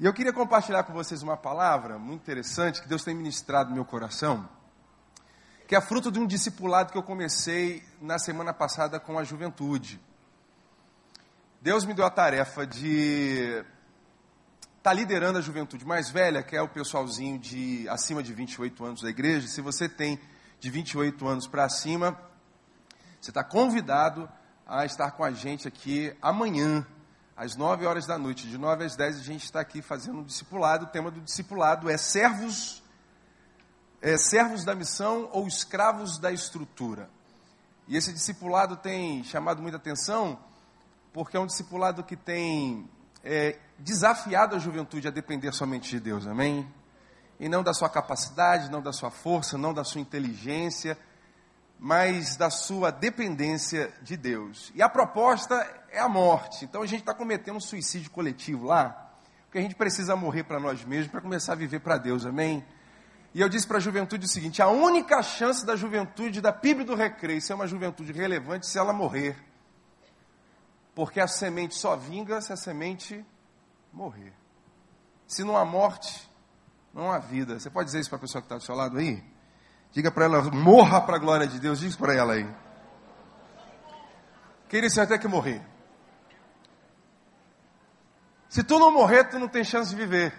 E eu queria compartilhar com vocês uma palavra muito interessante que Deus tem ministrado no meu coração, que é fruto de um discipulado que eu comecei na semana passada com a juventude. Deus me deu a tarefa de estar liderando a juventude mais velha, que é o pessoalzinho de acima de 28 anos da igreja. Se você tem de 28 anos para cima, você está convidado a estar com a gente aqui amanhã, às 9 horas da noite, de 9 às 10, a gente está aqui fazendo um discipulado. O tema do discipulado é servos da missão ou escravos da estrutura. E esse discipulado tem chamado muita atenção, porque é um discipulado que tem desafiado a juventude a depender somente de Deus, amém? E não da sua capacidade, não da sua força, não da sua inteligência, mas da sua dependência de Deus. E a proposta é a morte. Então a gente está cometendo um suicídio coletivo lá, porque a gente precisa morrer para nós mesmos, para começar a viver para Deus, amém? E eu disse para a juventude o seguinte: a única chance da juventude, da PIB do Recreio, ser uma juventude relevante, se ela morrer. Porque a semente só vinga se a semente morrer. Se não há morte, não há vida. Você pode dizer isso para a pessoa que está do seu lado aí? Diga para ela, morra para a glória de Deus. Diz para ela aí. Querido, você vai ter que morrer. Se tu não morrer, tu não tem chance de viver.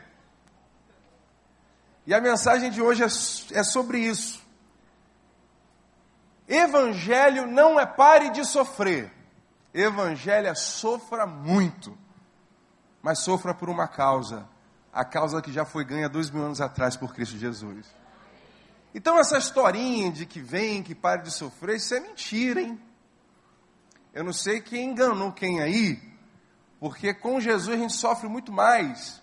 E a mensagem de hoje é sobre isso. Evangelho não é pare de sofrer. Evangelho é sofra muito. Mas sofra por uma causa. A causa que já foi ganha 2000 anos atrás por Cristo Jesus. Então essa historinha de que vem, que pare de sofrer, isso é mentira, hein? Eu não sei quem enganou quem aí, porque com Jesus a gente sofre muito mais,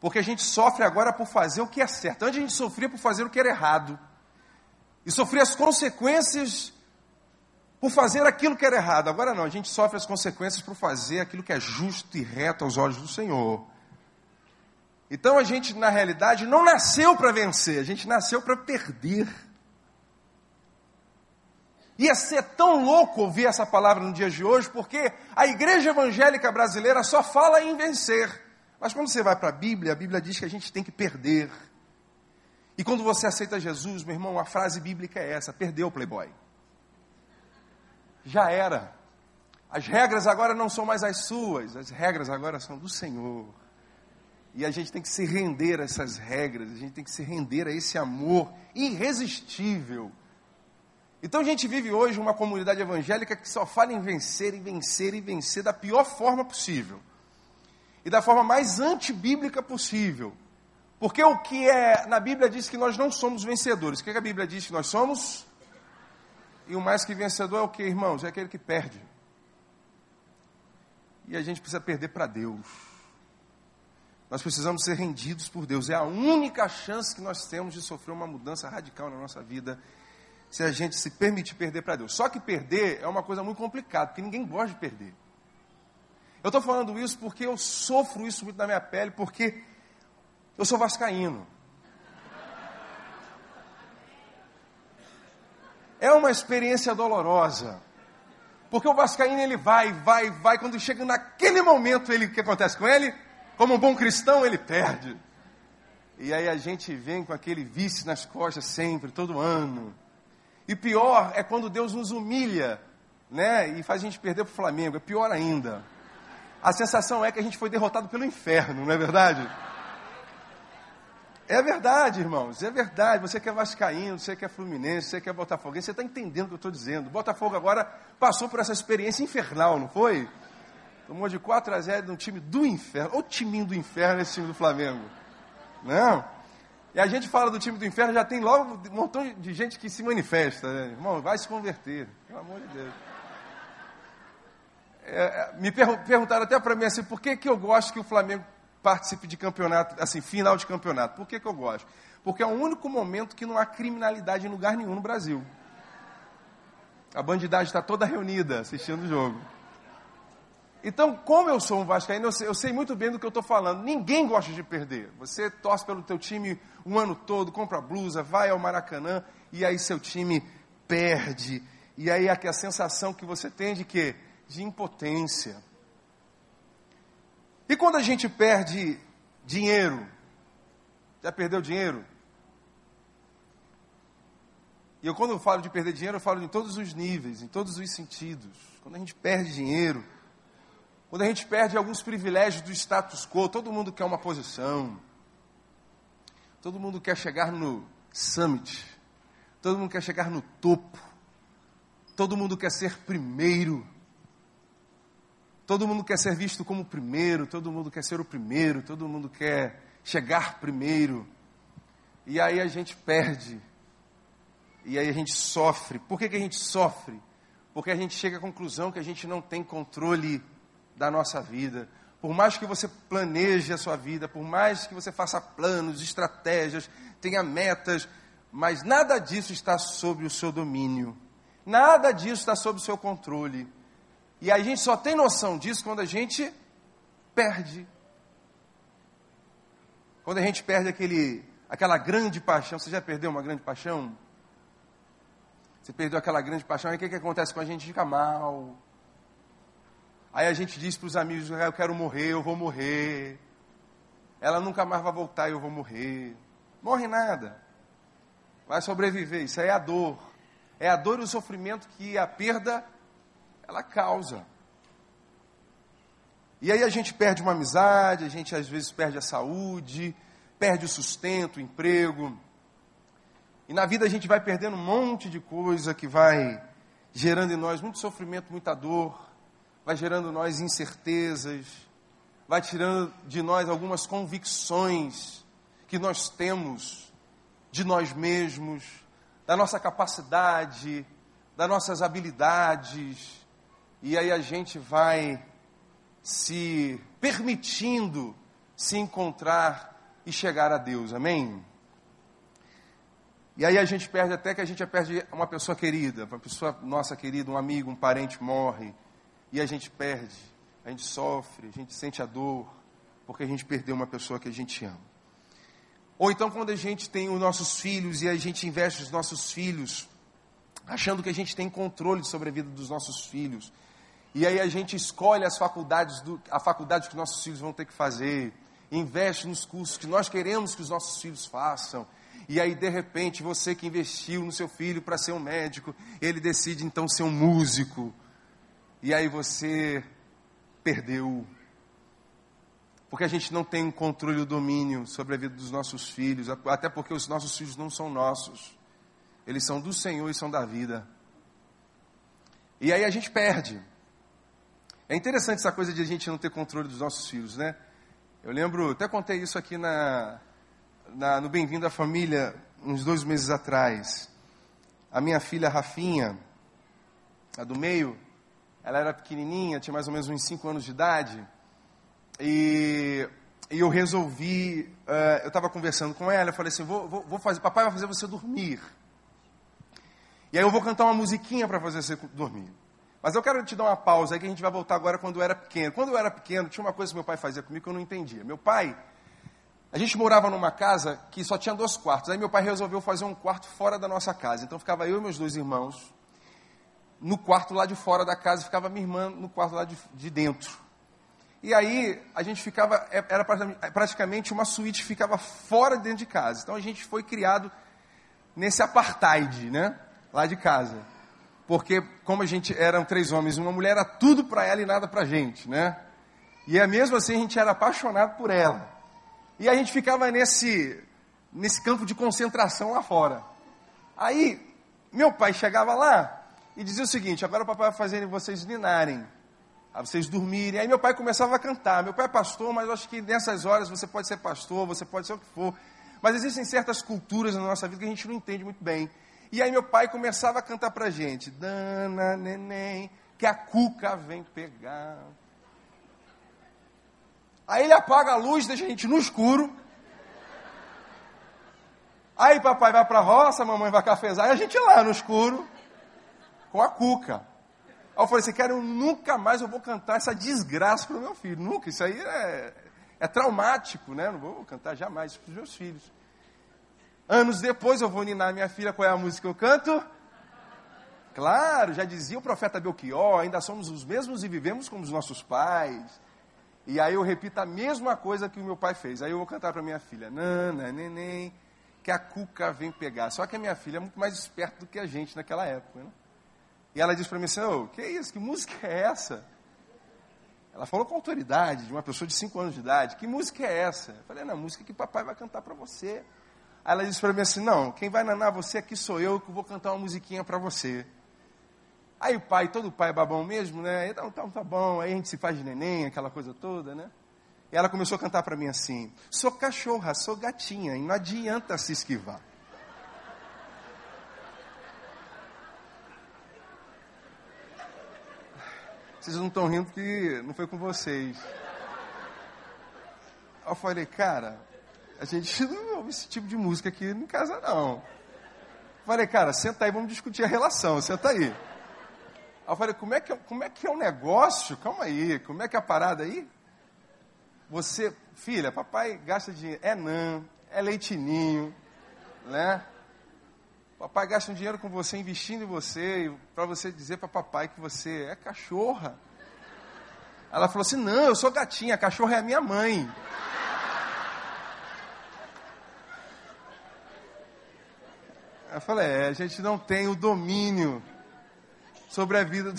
porque a gente sofre agora por fazer o que é certo. Antes a gente sofria por fazer o que era errado, e sofria as consequências por fazer aquilo que era errado. Agora não, a gente sofre as consequências por fazer aquilo que é justo e reto aos olhos do Senhor. Então a gente, na realidade, não nasceu para vencer, a gente nasceu para perder. Ia ser tão louco ouvir essa palavra no dia de hoje, porque a igreja evangélica brasileira só fala em vencer. Mas quando você vai para a Bíblia diz que a gente tem que perder. E quando você aceita Jesus, meu irmão, a frase bíblica é essa: perdeu, playboy. Já era. As regras agora não são mais as suas, as regras agora são do Senhor. E a gente tem que se render a essas regras, a gente tem que se render a esse amor irresistível. Então a gente vive hoje uma comunidade evangélica que só fala em vencer, e vencer, e vencer da pior forma possível. E da forma mais antibíblica possível. Porque o que é, na Bíblia diz que nós não somos vencedores. O que a Bíblia diz que nós somos? E o mais que vencedor é o que, irmãos? É aquele que perde. E a gente precisa perder para Deus. Nós precisamos ser rendidos por Deus. É a única chance que nós temos de sofrer uma mudança radical na nossa vida, se a gente se permitir perder para Deus. Só que perder é uma coisa muito complicada, porque ninguém gosta de perder. Eu estou falando isso porque eu sofro isso muito na minha pele, porque eu sou vascaíno. É uma experiência dolorosa. Porque o vascaíno, ele vai. Quando chega naquele momento, o que acontece com ele? Como um bom cristão, ele perde. E aí a gente vem com aquele vício nas costas sempre, todo ano. E pior é quando Deus nos humilha, né? E faz a gente perder para o Flamengo. É pior ainda. A sensação é que a gente foi derrotado pelo inferno, não é verdade? É verdade, irmãos. É verdade. Você que é vascaíno, você que é fluminense, você que é botafoguense, você está entendendo o que eu estou dizendo. O Botafogo agora passou por essa experiência infernal, não foi? Tomou de 4-0 de um time do inferno. Ô timinho do inferno esse time do Flamengo. Não. E a gente fala do time do inferno, já tem logo um montão de gente que se manifesta. Né? Irmão, vai se converter. Pelo amor de Deus. Me perguntaram até para mim assim, por que eu gosto que o Flamengo participe de campeonato, assim, final de campeonato? Por que eu gosto? Porque é o único momento que não há criminalidade em lugar nenhum no Brasil. A bandidagem está toda reunida assistindo o jogo. Então, como eu sou um vascaíno, eu sei muito bem do que eu estou falando. Ninguém gosta de perder. Você torce pelo teu time um ano todo, compra blusa, vai ao Maracanã, e aí seu time perde. E aí a sensação que você tem de quê? De impotência. E quando a gente perde Dinheiro. Já perdeu dinheiro? E eu, quando eu falo de perder dinheiro, eu falo em todos os níveis, em todos os sentidos. Quando a gente perde dinheiro, quando a gente perde alguns privilégios do status quo, todo mundo quer uma posição, todo mundo quer chegar no summit, todo mundo quer chegar no topo, todo mundo quer ser primeiro, todo mundo quer ser visto como primeiro, todo mundo quer ser o primeiro, todo mundo quer chegar primeiro. E aí a gente perde. E aí a gente sofre. Por que a gente sofre? Porque a gente chega à conclusão que a gente não tem controle da nossa vida. Por mais que você planeje a sua vida, por mais que você faça planos, estratégias, tenha metas, mas nada disso está sob o seu domínio. Nada disso está sob o seu controle. E a gente só tem noção disso quando a gente perde. Quando a gente perde aquela grande paixão. Você já perdeu uma grande paixão? Você perdeu aquela grande paixão, e o que acontece com a gente? Fica mal. Aí a gente diz para os amigos, eu quero morrer, eu vou morrer. Ela nunca mais vai voltar, eu vou morrer. Morre nada. Vai sobreviver, isso aí é a dor. É a dor e o sofrimento que a perda, ela causa. E aí a gente perde uma amizade, a gente às vezes perde a saúde, perde o sustento, o emprego. E na vida a gente vai perdendo um monte de coisa que vai gerando em nós muito sofrimento, muita dor, vai gerando em nós incertezas, vai tirando de nós algumas convicções que nós temos de nós mesmos, da nossa capacidade, das nossas habilidades. E aí a gente vai se permitindo se encontrar e chegar a Deus. Amém? E aí a gente perde até que a gente perde uma pessoa querida, uma pessoa nossa querida, um amigo, um parente morre. E a gente perde, a gente sofre, a gente sente a dor, porque a gente perdeu uma pessoa que a gente ama. Ou então quando a gente tem os nossos filhos e a gente investe os nossos filhos, achando que a gente tem controle sobre a vida dos nossos filhos. E aí a gente escolhe as faculdades, a faculdade que nossos filhos vão ter que fazer, investe nos cursos que nós queremos que os nossos filhos façam. E aí, de repente, você que investiu no seu filho para ser um médico, ele decide, então, ser um músico. E aí você perdeu. Porque a gente não tem um controle ou domínio sobre a vida dos nossos filhos, até porque os nossos filhos não são nossos. Eles são do Senhor e são da vida. E aí a gente perde. É interessante essa coisa de a gente não ter controle dos nossos filhos, né? Eu lembro, até contei isso aqui no Bem-vindo à Família, uns 2 meses atrás. A minha filha Rafinha, a do meio, ela era pequenininha, tinha mais ou menos uns 5 anos de idade, e eu resolvi, eu estava conversando com ela, eu falei assim, vou fazer, papai vai fazer você dormir, e aí eu vou cantar uma musiquinha para fazer você dormir, mas eu quero te dar uma pausa aí que a gente vai voltar agora quando eu era pequeno. Quando eu era pequeno, tinha uma coisa que meu pai fazia comigo que eu não entendia. Meu pai... A gente morava numa casa que só tinha 2 quartos. Aí meu pai resolveu fazer um quarto fora da nossa casa. Então ficava eu e meus 2 irmãos no quarto lá de fora da casa. Ficava minha irmã no quarto lá de dentro. E aí a gente ficava... Era praticamente uma suíte que ficava fora dentro de casa. Então a gente foi criado nesse apartheid, né? Lá de casa. Porque como a gente eram 3 homens e uma mulher, era tudo para ela e nada para a gente, né? E é mesmo assim a gente era apaixonado por ela. E a gente ficava nesse campo de concentração lá fora. Aí, meu pai chegava lá e dizia o seguinte, agora o papai vai fazer vocês ninarem, vocês dormirem. Aí meu pai começava a cantar. Meu pai é pastor, mas eu acho que nessas horas você pode ser pastor, você pode ser o que for. Mas existem certas culturas na nossa vida que a gente não entende muito bem. E aí meu pai começava a cantar pra gente, Dana, neném, que a cuca vem pegar... Aí ele apaga a luz, deixa a gente no escuro. Aí papai vai para a roça, mamãe vai cafezar, e a gente lá no escuro, com a cuca. Aí eu falei assim, cara, eu nunca mais eu vou cantar essa desgraça para o meu filho. Nunca, isso aí é traumático, né? Não vou cantar jamais isso para os meus filhos. Anos depois eu vou ninar minha filha, qual é a música que eu canto? Claro, já dizia o profeta Belchior, ainda somos os mesmos e vivemos como os nossos pais. E aí eu repito a mesma coisa que o meu pai fez. Aí eu vou cantar para minha filha, nana, neném, que a cuca vem pegar. Só que a minha filha é muito mais esperta do que a gente naquela época, né? E ela diz para mim assim, ô, que isso, que música é essa? Ela falou com autoridade, de uma pessoa de 5 anos de idade, que música é essa? Eu falei, não, música que papai vai cantar para você. Aí ela disse para mim assim, não, quem vai nanar você aqui sou eu, que vou cantar uma musiquinha para você. Aí o pai, todo pai é babão mesmo, né? Então tá bom, aí a gente se faz de neném, aquela coisa toda, né? E ela começou a cantar para mim assim, sou cachorra, sou gatinha, e não adianta se esquivar. Vocês não estão rindo porque não foi com vocês. Eu falei, cara, a gente não ouve esse tipo de música aqui em casa, não. Eu falei, cara, senta aí, vamos discutir a relação, senta aí. Eu falei, como é que é o negócio? Calma aí, como é que é a parada aí? Você, filha, papai gasta dinheiro, é nã, é leitinho, né? Papai gasta um dinheiro com você, investindo em você, para você dizer para papai que você é cachorra. Ela falou assim, não, eu sou gatinha, a cachorra é a minha mãe. Eu falei, a gente não tem o domínio sobre a vida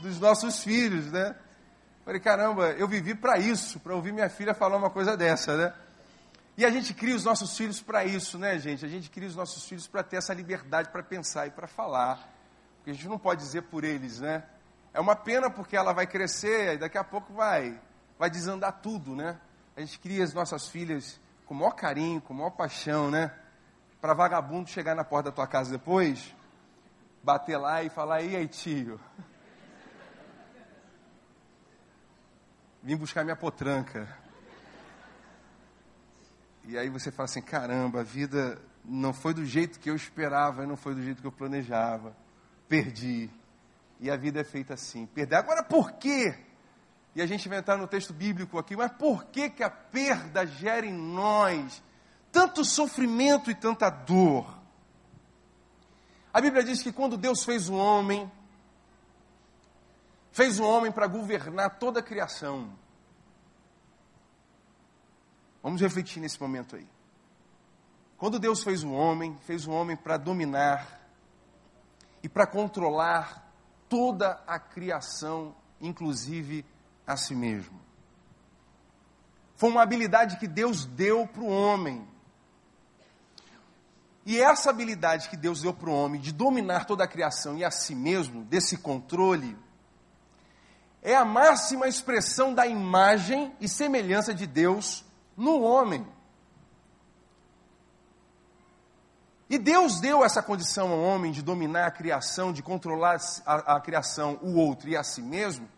dos nossos filhos, né? Eu falei, caramba, eu vivi para isso, para ouvir minha filha falar uma coisa dessa, né? E a gente cria os nossos filhos para isso, né, gente? A gente cria os nossos filhos para ter essa liberdade para pensar e para falar. Porque a gente não pode dizer por eles, né? É uma pena porque ela vai crescer e daqui a pouco vai desandar tudo, né? A gente cria as nossas filhas com o maior carinho, com a maior paixão, né? Para vagabundo chegar na porta da tua casa depois, bater lá e falar, e aí, tio? Vim buscar minha potranca. E aí você fala assim, caramba, a vida não foi do jeito que eu esperava, não foi do jeito que eu planejava. Perdi. E a vida é feita assim. Perder. Agora, por quê? E a gente vai entrar no texto bíblico aqui, mas por que que a perda gera em nós tanto sofrimento e tanta dor? A Bíblia diz que quando Deus fez o homem para governar toda a criação. Vamos refletir nesse momento aí. Quando Deus fez o homem para dominar e para controlar toda a criação, inclusive a si mesmo. Foi uma habilidade que Deus deu para o homem. E essa habilidade que Deus deu para o homem de dominar toda a criação e a si mesmo, desse controle, é a máxima expressão da imagem e semelhança de Deus no homem. E Deus deu essa condição ao homem de dominar a criação, de controlar a criação, o outro e a si mesmo,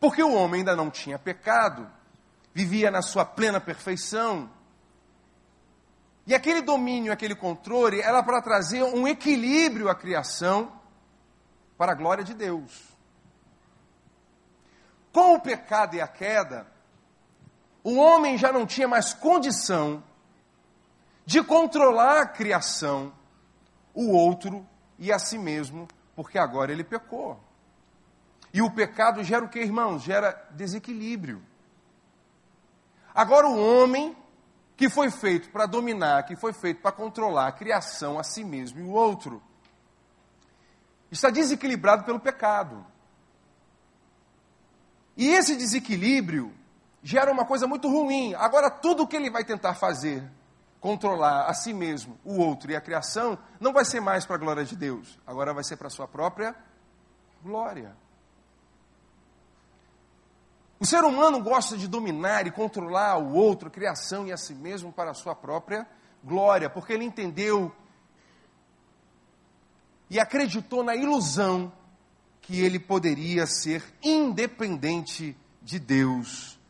porque o homem ainda não tinha pecado, vivia na sua plena perfeição. E aquele domínio, aquele controle, era para trazer um equilíbrio à criação para a glória de Deus. Com o pecado e a queda, o homem já não tinha mais condição de controlar a criação, o outro e a si mesmo, porque agora ele pecou. E o pecado gera o que, irmãos? Gera desequilíbrio. Agora o homem que foi feito para dominar, que foi feito para controlar a criação, a si mesmo e o outro, está desequilibrado pelo pecado. E esse desequilíbrio gera uma coisa muito ruim. Agora, tudo que ele vai tentar fazer, controlar a si mesmo, o outro e a criação, não vai ser mais para a glória de Deus. Agora vai ser para a sua própria glória. O ser humano gosta de dominar e controlar o outro, a criação e a si mesmo para a sua própria glória, porque ele entendeu e acreditou na ilusão que ele poderia ser independente de Deus.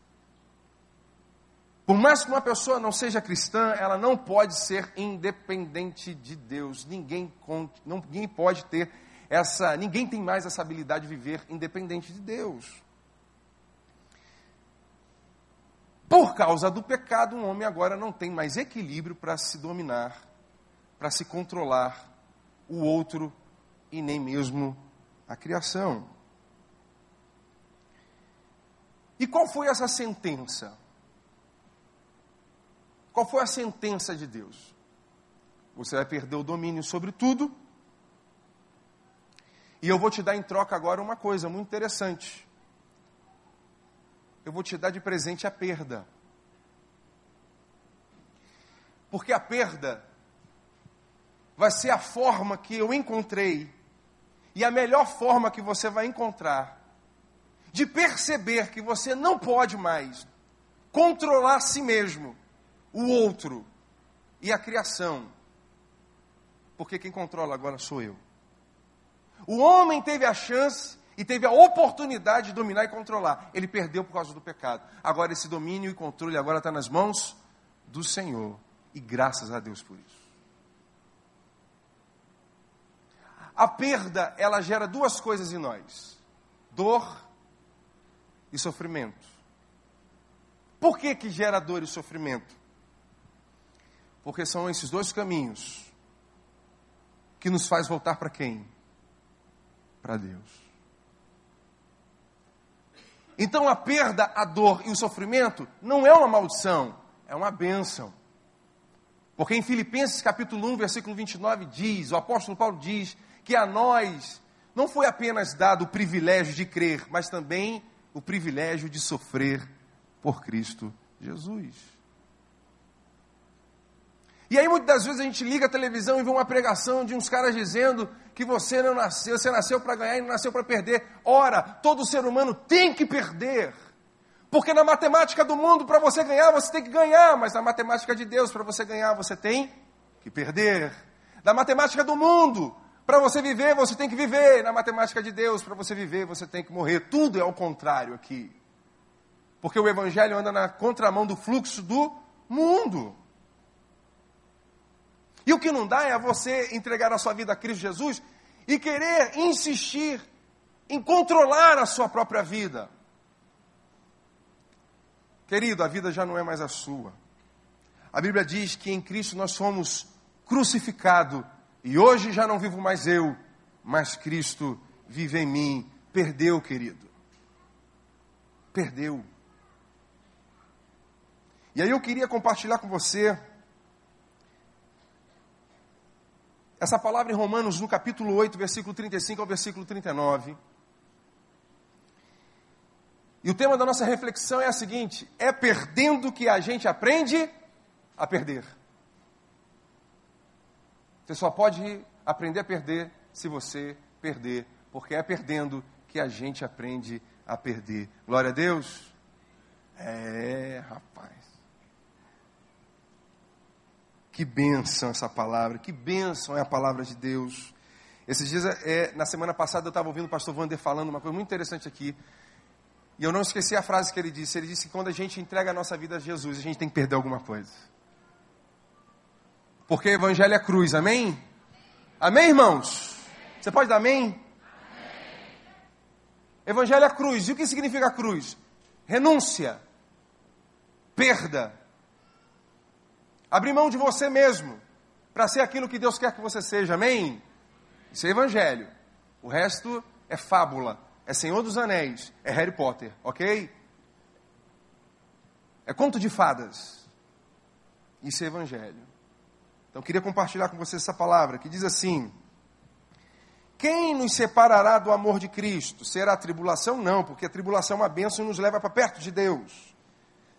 Por mais que uma pessoa não seja cristã, ela não pode ser independente de Deus. Ninguém pode ter essa, ninguém tem mais essa habilidade de viver independente de Deus. Por causa do pecado, um homem agora não tem mais equilíbrio para se dominar, para se controlar o outro e nem mesmo a criação. E qual foi essa sentença? Qual foi a sentença de Deus? Você vai perder o domínio sobre tudo. E eu vou te dar em troca agora uma coisa muito interessante. Eu vou te dar de presente a perda. Porque a perda vai ser a forma que eu encontrei, e a melhor forma que você vai encontrar, de perceber que você não pode mais controlar si mesmo, o outro e a criação. Porque quem controla agora sou eu. O homem teve a chance e teve a oportunidade de dominar e controlar. Ele perdeu por causa do pecado. Agora esse domínio e controle agora está nas mãos do Senhor. E graças a Deus por isso. A perda, ela gera duas coisas em nós. Dor e sofrimento. Por que que gera dor e sofrimento? Porque são esses dois caminhos que nos faz voltar para quem? Para Deus. Então a perda, a dor e o sofrimento não é uma maldição, é uma bênção. Porque em Filipenses capítulo 1, versículo 29 diz, o apóstolo Paulo diz, que a nós não foi apenas dado o privilégio de crer, mas também o privilégio de sofrer por Cristo Jesus. E aí muitas das vezes a gente liga a televisão e vê uma pregação de uns caras dizendo que você não nasceu, você nasceu para ganhar e não nasceu para perder. Ora, todo ser humano tem que perder. Porque na matemática do mundo, para você ganhar, você tem que ganhar. Mas na matemática de Deus, para você ganhar, você tem que perder. Na matemática do mundo, para você viver, você tem que viver. Na matemática de Deus, para você viver, você tem que morrer. Tudo é ao contrário aqui. Porque o Evangelho anda na contramão do fluxo do mundo. E o que não dá é você entregar a sua vida a Cristo Jesus e querer insistir em controlar a sua própria vida. Querido, a vida já não é mais a sua. A Bíblia diz que em Cristo nós fomos crucificados. E hoje já não vivo mais eu, mas Cristo vive em mim. Perdeu, querido. Perdeu. E aí eu queria compartilhar com você essa palavra em Romanos, no capítulo 8, versículo 35 ao versículo 39. E o tema da nossa reflexão é a seguinte: é perdendo que a gente aprende a perder. Você só pode aprender a perder se você perder, porque é perdendo que a gente aprende a perder. Glória a Deus. É, rapaz. Que bênção essa palavra, que bênção é a palavra de Deus. Esses dias, na semana passada, eu estava ouvindo o pastor Wander falando uma coisa muito interessante aqui. E eu não esqueci a frase que ele disse. Ele disse que quando a gente entrega a nossa vida a Jesus, a gente tem que perder alguma coisa. Porque o Evangelho é cruz, amém? Amém, irmãos? Amém. Você pode dar amém? Amém? Evangelho é cruz. E o que significa cruz? Renúncia. Perda. Abrir mão de você mesmo para ser aquilo que Deus quer que você seja, amém? Isso é Evangelho. O resto é fábula. É Senhor dos Anéis, é Harry Potter, ok? É conto de fadas. Isso é Evangelho. Então, eu queria compartilhar com vocês essa palavra, que diz assim: quem nos separará do amor de Cristo? Será a tribulação? Não, porque a tribulação é uma bênção e nos leva para perto de Deus.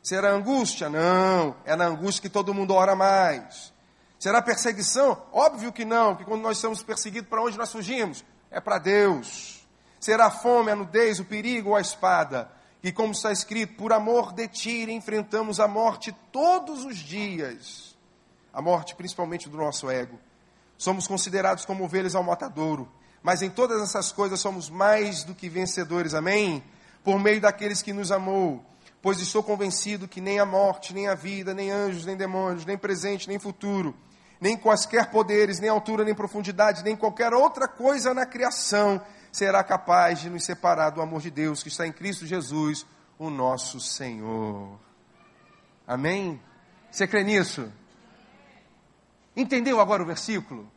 Será a angústia? Não, é na angústia que todo mundo ora mais. Será a perseguição? Óbvio que não, porque quando nós somos perseguidos, para onde nós fugimos? É para Deus. Será a fome, a nudez, o perigo ou a espada? E como está escrito, por amor de ti enfrentamos a morte todos os dias. A morte principalmente do nosso ego. Somos considerados como ovelhas ao matadouro. Mas em todas essas coisas somos mais do que vencedores, amém? Por meio daqueles que nos amou. Pois estou convencido que nem a morte, nem a vida, nem anjos, nem demônios, nem presente, nem futuro, nem quaisquer poderes, nem altura, nem profundidade, nem qualquer outra coisa na criação será capaz de nos separar do amor de Deus que está em Cristo Jesus, o nosso Senhor. Amém? Você crê nisso? Entendeu agora o versículo?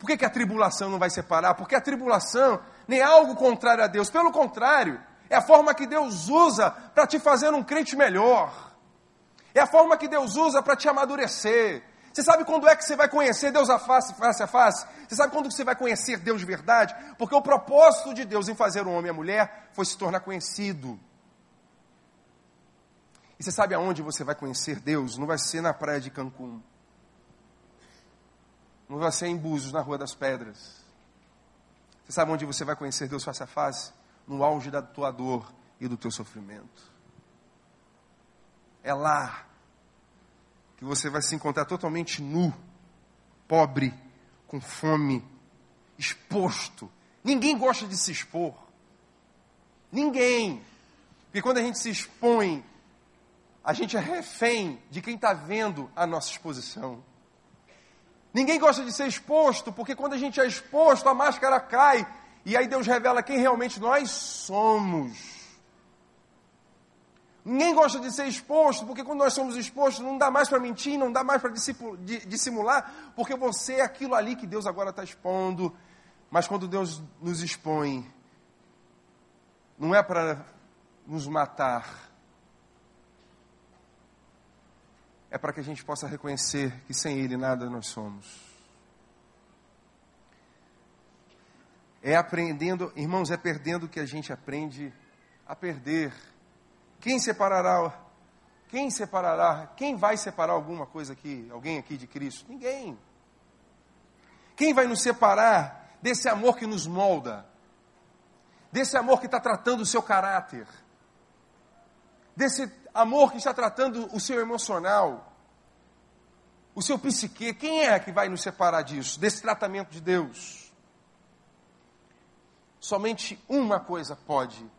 Por que a tribulação não vai separar? Porque a tribulação nem é algo contrário a Deus. Pelo contrário, É a forma que Deus usa para te fazer um crente melhor. É a forma que Deus usa para te amadurecer. Você sabe quando é que você vai conhecer Deus face a face? Você sabe quando você vai conhecer Deus de verdade? Porque o propósito de Deus em fazer o homem e a mulher foi se tornar conhecido. E você sabe aonde você vai conhecer Deus? Não vai ser na praia de Cancún. Não vai ser em Búzios, na Rua das Pedras. Você sabe onde você vai conhecer Deus face a face? No auge da tua dor e do teu sofrimento. É lá que você vai se encontrar totalmente nu, pobre, com fome, exposto. Ninguém gosta de se expor. Ninguém. Porque quando a gente se expõe, a gente é refém de quem está vendo a nossa exposição. Ninguém gosta de ser exposto, porque quando a gente é exposto, a máscara cai, e aí Deus revela quem realmente nós somos. Ninguém gosta de ser exposto, porque quando nós somos expostos, não dá mais para mentir, não dá mais para dissimular, porque você é aquilo ali que Deus agora está expondo. Mas quando Deus nos expõe, não é para nos matar, é para que a gente possa reconhecer que sem Ele nada nós somos. É aprendendo, irmãos, é perdendo que a gente aprende a perder. Quem separará? Quem vai separar alguma coisa aqui, alguém aqui de Cristo? Ninguém. Quem vai nos separar desse amor que nos molda? Desse amor que está tratando o seu caráter? Desse amor que está tratando o seu emocional? O seu psique? Quem é que vai nos separar disso? Desse tratamento de Deus? Somente uma coisa pode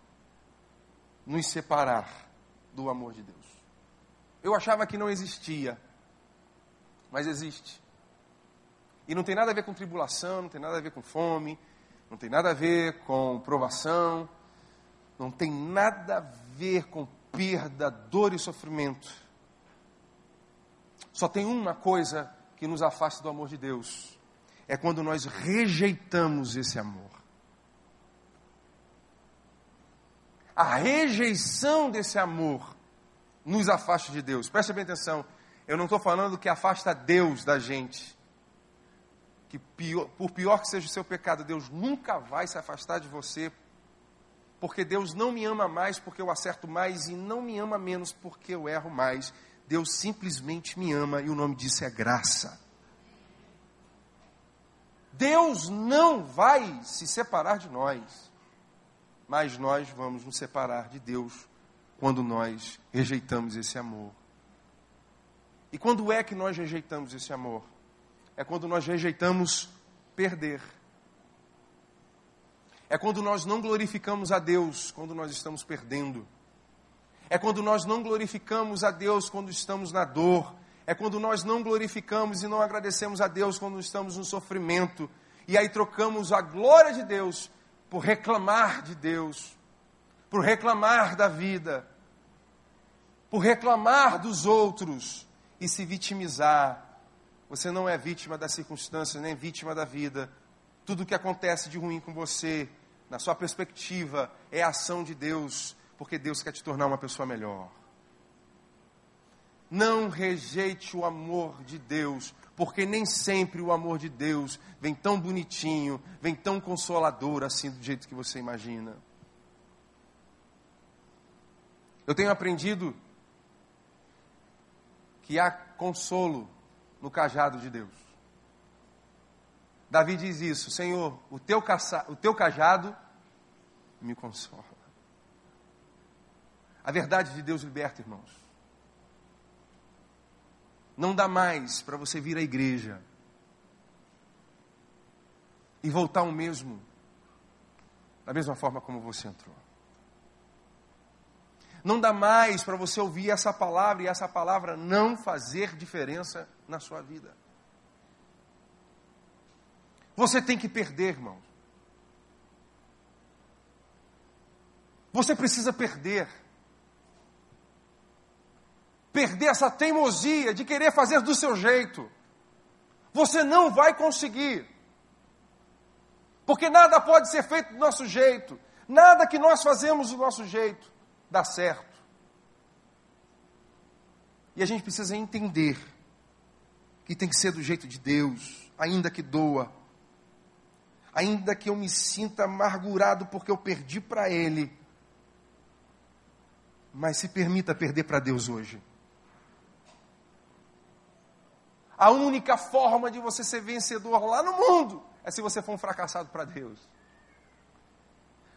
nos separar do amor de Deus. Eu achava que não existia, mas existe. E não tem nada a ver com tribulação, não tem nada a ver com fome, não tem nada a ver com provação, não tem nada a ver com perda, dor e sofrimento. Só tem uma coisa que nos afasta do amor de Deus. É quando nós rejeitamos esse amor. A rejeição desse amor nos afasta de Deus. Preste bem atenção, eu não estou falando que afasta Deus da gente. Que por pior que seja o seu pecado, Deus nunca vai se afastar de você, porque Deus não me ama mais porque eu acerto mais e não me ama menos porque eu erro mais. Deus simplesmente me ama e o nome disso é graça. Deus não vai se separar de nós. Mas nós vamos nos separar de Deus quando nós rejeitamos esse amor. E quando é que nós rejeitamos esse amor? É quando nós rejeitamos perder. É quando nós não glorificamos a Deus quando nós estamos perdendo. É quando nós não glorificamos a Deus quando estamos na dor. É quando nós não glorificamos e não agradecemos a Deus quando estamos no sofrimento. E aí trocamos a glória de Deus por reclamar de Deus, por reclamar da vida, por reclamar dos outros e se vitimizar. Você não é vítima das circunstâncias, nem vítima da vida. Tudo o que acontece de ruim com você, na sua perspectiva, é a ação de Deus, porque Deus quer te tornar uma pessoa melhor. Não rejeite o amor de Deus, porque nem sempre o amor de Deus vem tão bonitinho, vem tão consolador assim do jeito que você imagina. Eu tenho aprendido que há consolo no cajado de Deus. Davi diz isso: Senhor, o teu cajado me consola. A verdade de Deus liberta, irmãos. Não dá mais para você vir à igreja e voltar o mesmo, da mesma forma como você entrou. Não dá mais para você ouvir essa palavra e essa palavra não fazer diferença na sua vida. Você tem que perder, irmão. Você precisa perder. Perder essa teimosia de querer fazer do seu jeito. Você não vai conseguir. Porque nada pode ser feito do nosso jeito. Nada que nós fazemos do nosso jeito dá certo. E a gente precisa entender que tem que ser do jeito de Deus, ainda que doa, ainda que eu me sinta amargurado porque eu perdi para Ele. Mas se permita perder para Deus hoje. A única forma de você ser vencedor lá no mundo é se você for um fracassado para Deus.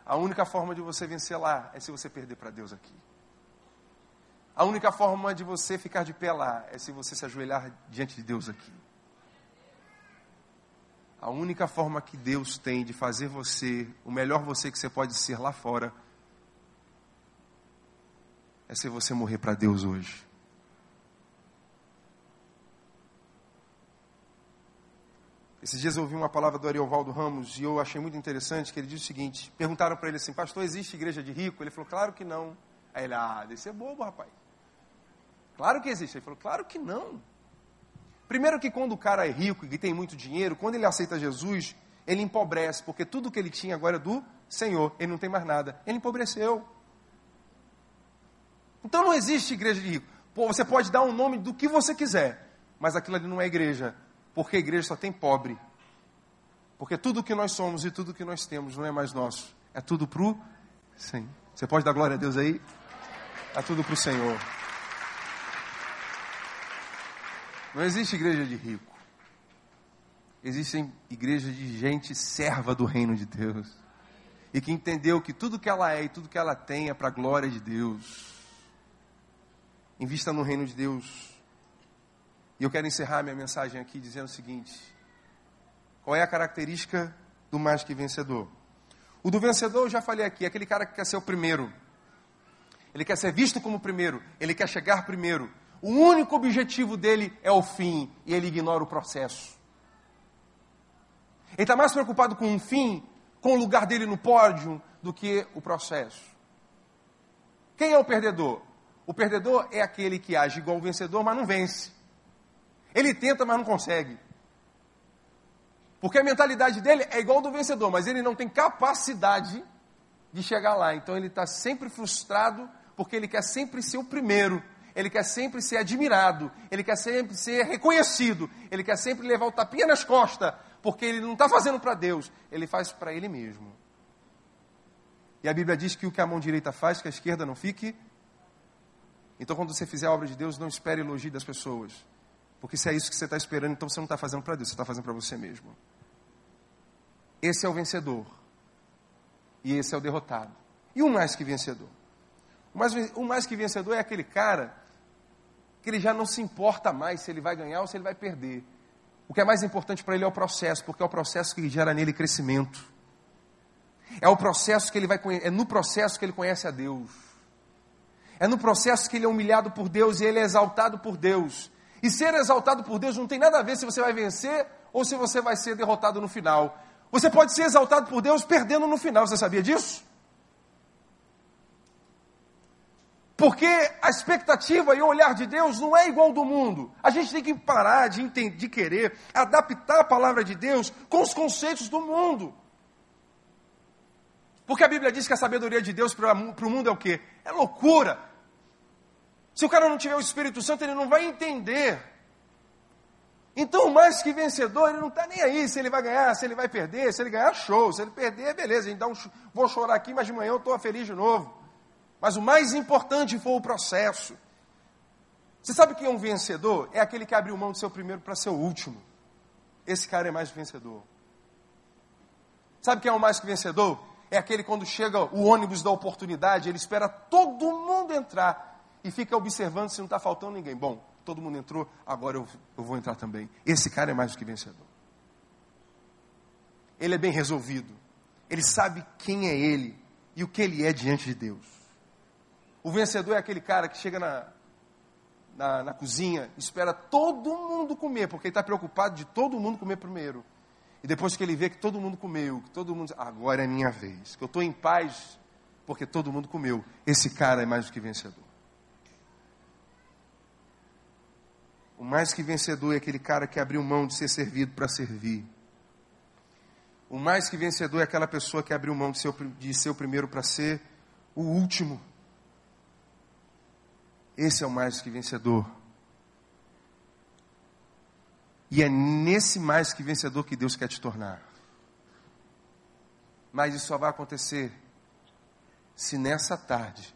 A única forma de você vencer lá é se você perder para Deus aqui. A única forma de você ficar de pé lá é se você se ajoelhar diante de Deus aqui. A única forma que Deus tem de fazer você, o melhor você que você pode ser lá fora, é se você morrer para Deus hoje. Esses dias eu ouvi uma palavra do Ariovaldo Ramos e eu achei muito interessante que ele disse o seguinte, perguntaram para ele assim, pastor, existe igreja de rico? Ele falou, claro que não. Aí ele, desse é bobo, rapaz. Claro que existe. Ele falou, claro que não. Primeiro que quando o cara é rico e tem muito dinheiro, quando ele aceita Jesus, ele empobrece, porque tudo que ele tinha agora é do Senhor, ele não tem mais nada. Ele empobreceu. Então não existe igreja de rico. Pô, você pode dar um nome do que você quiser, mas aquilo ali não é igreja, porque a igreja só tem pobre. Porque tudo que nós somos e tudo que nós temos não é mais nosso. É tudo para o Senhor. Você pode dar glória a Deus aí? É tudo para o Senhor. Não existe igreja de rico. Existem igrejas de gente serva do reino de Deus. E que entendeu que tudo que ela é e tudo que ela tem é para a glória de Deus. Invista no reino de Deus. E eu quero encerrar minha mensagem aqui dizendo o seguinte. Qual é a característica do mais que vencedor? O do vencedor, eu já falei aqui, é aquele cara que quer ser o primeiro. Ele quer ser visto como o primeiro. Ele quer chegar primeiro. O único objetivo dele é o fim. E ele ignora o processo. Ele está mais preocupado com o fim, com o lugar dele no pódio, do que o processo. Quem é o perdedor? O perdedor é aquele que age igual o vencedor, mas não vence. Ele tenta, mas não consegue. Porque a mentalidade dele é igual ao do vencedor, mas ele não tem capacidade de chegar lá. Então ele está sempre frustrado, porque ele quer sempre ser o primeiro. Ele quer sempre ser admirado. Ele quer sempre ser reconhecido. Ele quer sempre levar o tapinha nas costas, porque ele não está fazendo para Deus. Ele faz para ele mesmo. E a Bíblia diz que o que a mão direita faz, que a esquerda não fique. Então quando você fizer a obra de Deus, não espere elogio das pessoas. Porque se é isso que você está esperando, então você não está fazendo para Deus, você está fazendo para você mesmo. Esse é o vencedor. E esse é o derrotado. E o mais que vencedor? O mais que vencedor é aquele cara que ele já não se importa mais se ele vai ganhar ou se ele vai perder. O que é mais importante para ele é o processo, porque é o processo que gera nele crescimento. É no processo que ele conhece a Deus. É no processo que ele é humilhado por Deus e ele é exaltado por Deus. E ser exaltado por Deus não tem nada a ver se você vai vencer ou se você vai ser derrotado no final. Você pode ser exaltado por Deus perdendo no final, você sabia disso? Porque a expectativa e o olhar de Deus não é igual ao do mundo. A gente tem que parar de entender, de querer adaptar a palavra de Deus com os conceitos do mundo. Porque a Bíblia diz que a sabedoria de Deus para o mundo é o quê? É loucura. Se o cara não tiver o Espírito Santo, ele não vai entender. Então, o mais que vencedor, ele não está nem aí se ele vai ganhar, se ele vai perder. Se ele ganhar, show. Se ele perder, beleza. A gente vou chorar aqui, mas de manhã eu estou feliz de novo. Mas o mais importante foi o processo. Você sabe que é um vencedor? É aquele que abriu mão do seu primeiro para ser o último. Esse cara é mais vencedor. Sabe quem é o mais que vencedor? É aquele quando chega o ônibus da oportunidade, ele espera todo mundo entrar. E fica observando se não está faltando ninguém. Bom, todo mundo entrou, agora eu vou entrar também. Esse cara é mais do que vencedor. Ele é bem resolvido. Ele sabe quem é ele e o que ele é diante de Deus. O vencedor é aquele cara que chega na cozinha, espera todo mundo comer, porque ele está preocupado de todo mundo comer primeiro. E depois que ele vê que todo mundo comeu, que todo mundo... Agora é minha vez, que eu estou em paz porque todo mundo comeu. Esse cara é mais do que vencedor. O mais que vencedor é aquele cara que abriu mão de ser servido para servir. O mais que vencedor é aquela pessoa que abriu mão de ser o primeiro para ser o último. Esse é o mais que vencedor. E é nesse mais que vencedor que Deus quer te tornar. Mas isso só vai acontecer se nessa tarde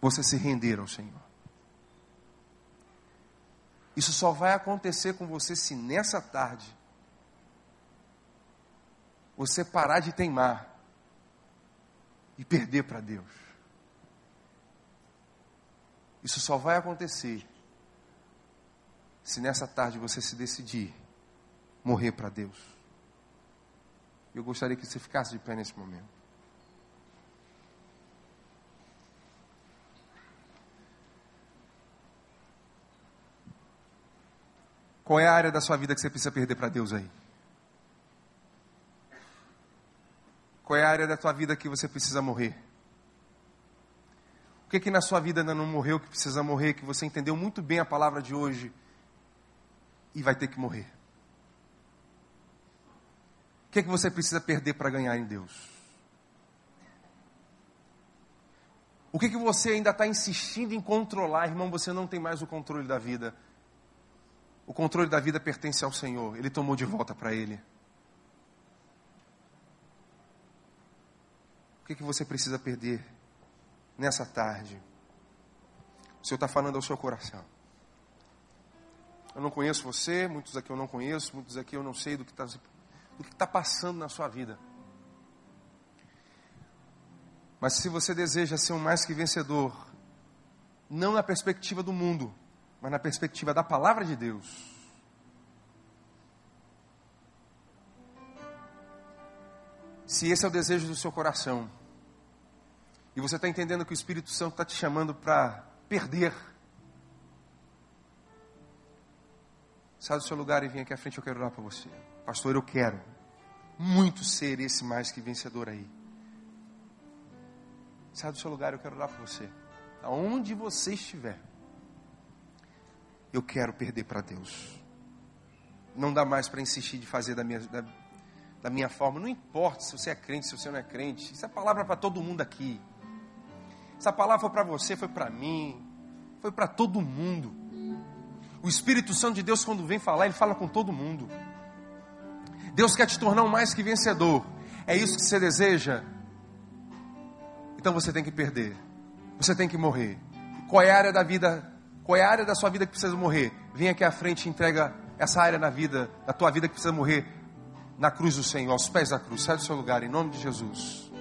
você se render ao Senhor. Isso só vai acontecer com você se nessa tarde você parar de teimar e perder para Deus. Isso só vai acontecer se nessa tarde você se decidir morrer para Deus. Eu gostaria que você ficasse de pé nesse momento. Qual é a área da sua vida que você precisa perder para Deus aí? Qual é a área da sua vida que você precisa morrer? O que que na sua vida ainda não morreu, que precisa morrer, que você entendeu muito bem a palavra de hoje e vai ter que morrer? O que que você precisa perder para ganhar em Deus? O que que você ainda está insistindo em controlar, irmão? Você não tem mais o controle da vida. O controle da vida pertence ao Senhor. Ele tomou de volta para Ele. O que que você precisa perder nessa tarde? O Senhor está falando ao seu coração. Eu não conheço você, muitos aqui eu não conheço, muitos aqui eu não sei do que está passando na sua vida. Mas se você deseja ser um mais que vencedor, não na perspectiva do mundo, mas na perspectiva da palavra de Deus, se esse é o desejo do seu coração, e você está entendendo que o Espírito Santo está te chamando para perder, sai do seu lugar e vem aqui à frente, eu quero orar para você. Pastor, eu quero muito ser esse mais que vencedor aí. Sai do seu lugar, eu quero orar para você. Aonde você estiver, eu quero perder para Deus. Não dá mais para insistir de fazer da minha forma. Não importa se você é crente, se você não é crente. Isso é palavra para todo mundo aqui. Essa palavra foi para você, foi para mim, foi para todo mundo. O Espírito Santo de Deus, quando vem falar, Ele fala com todo mundo. Deus quer te tornar um mais que vencedor. É isso que você deseja? Então você tem que perder. Você tem que morrer. Qual é a área da vida... Qual é a área da sua vida que precisa morrer? Vem aqui à frente e entrega essa área da tua vida que precisa morrer na cruz do Senhor, aos pés da cruz. Sai do seu lugar, em nome de Jesus.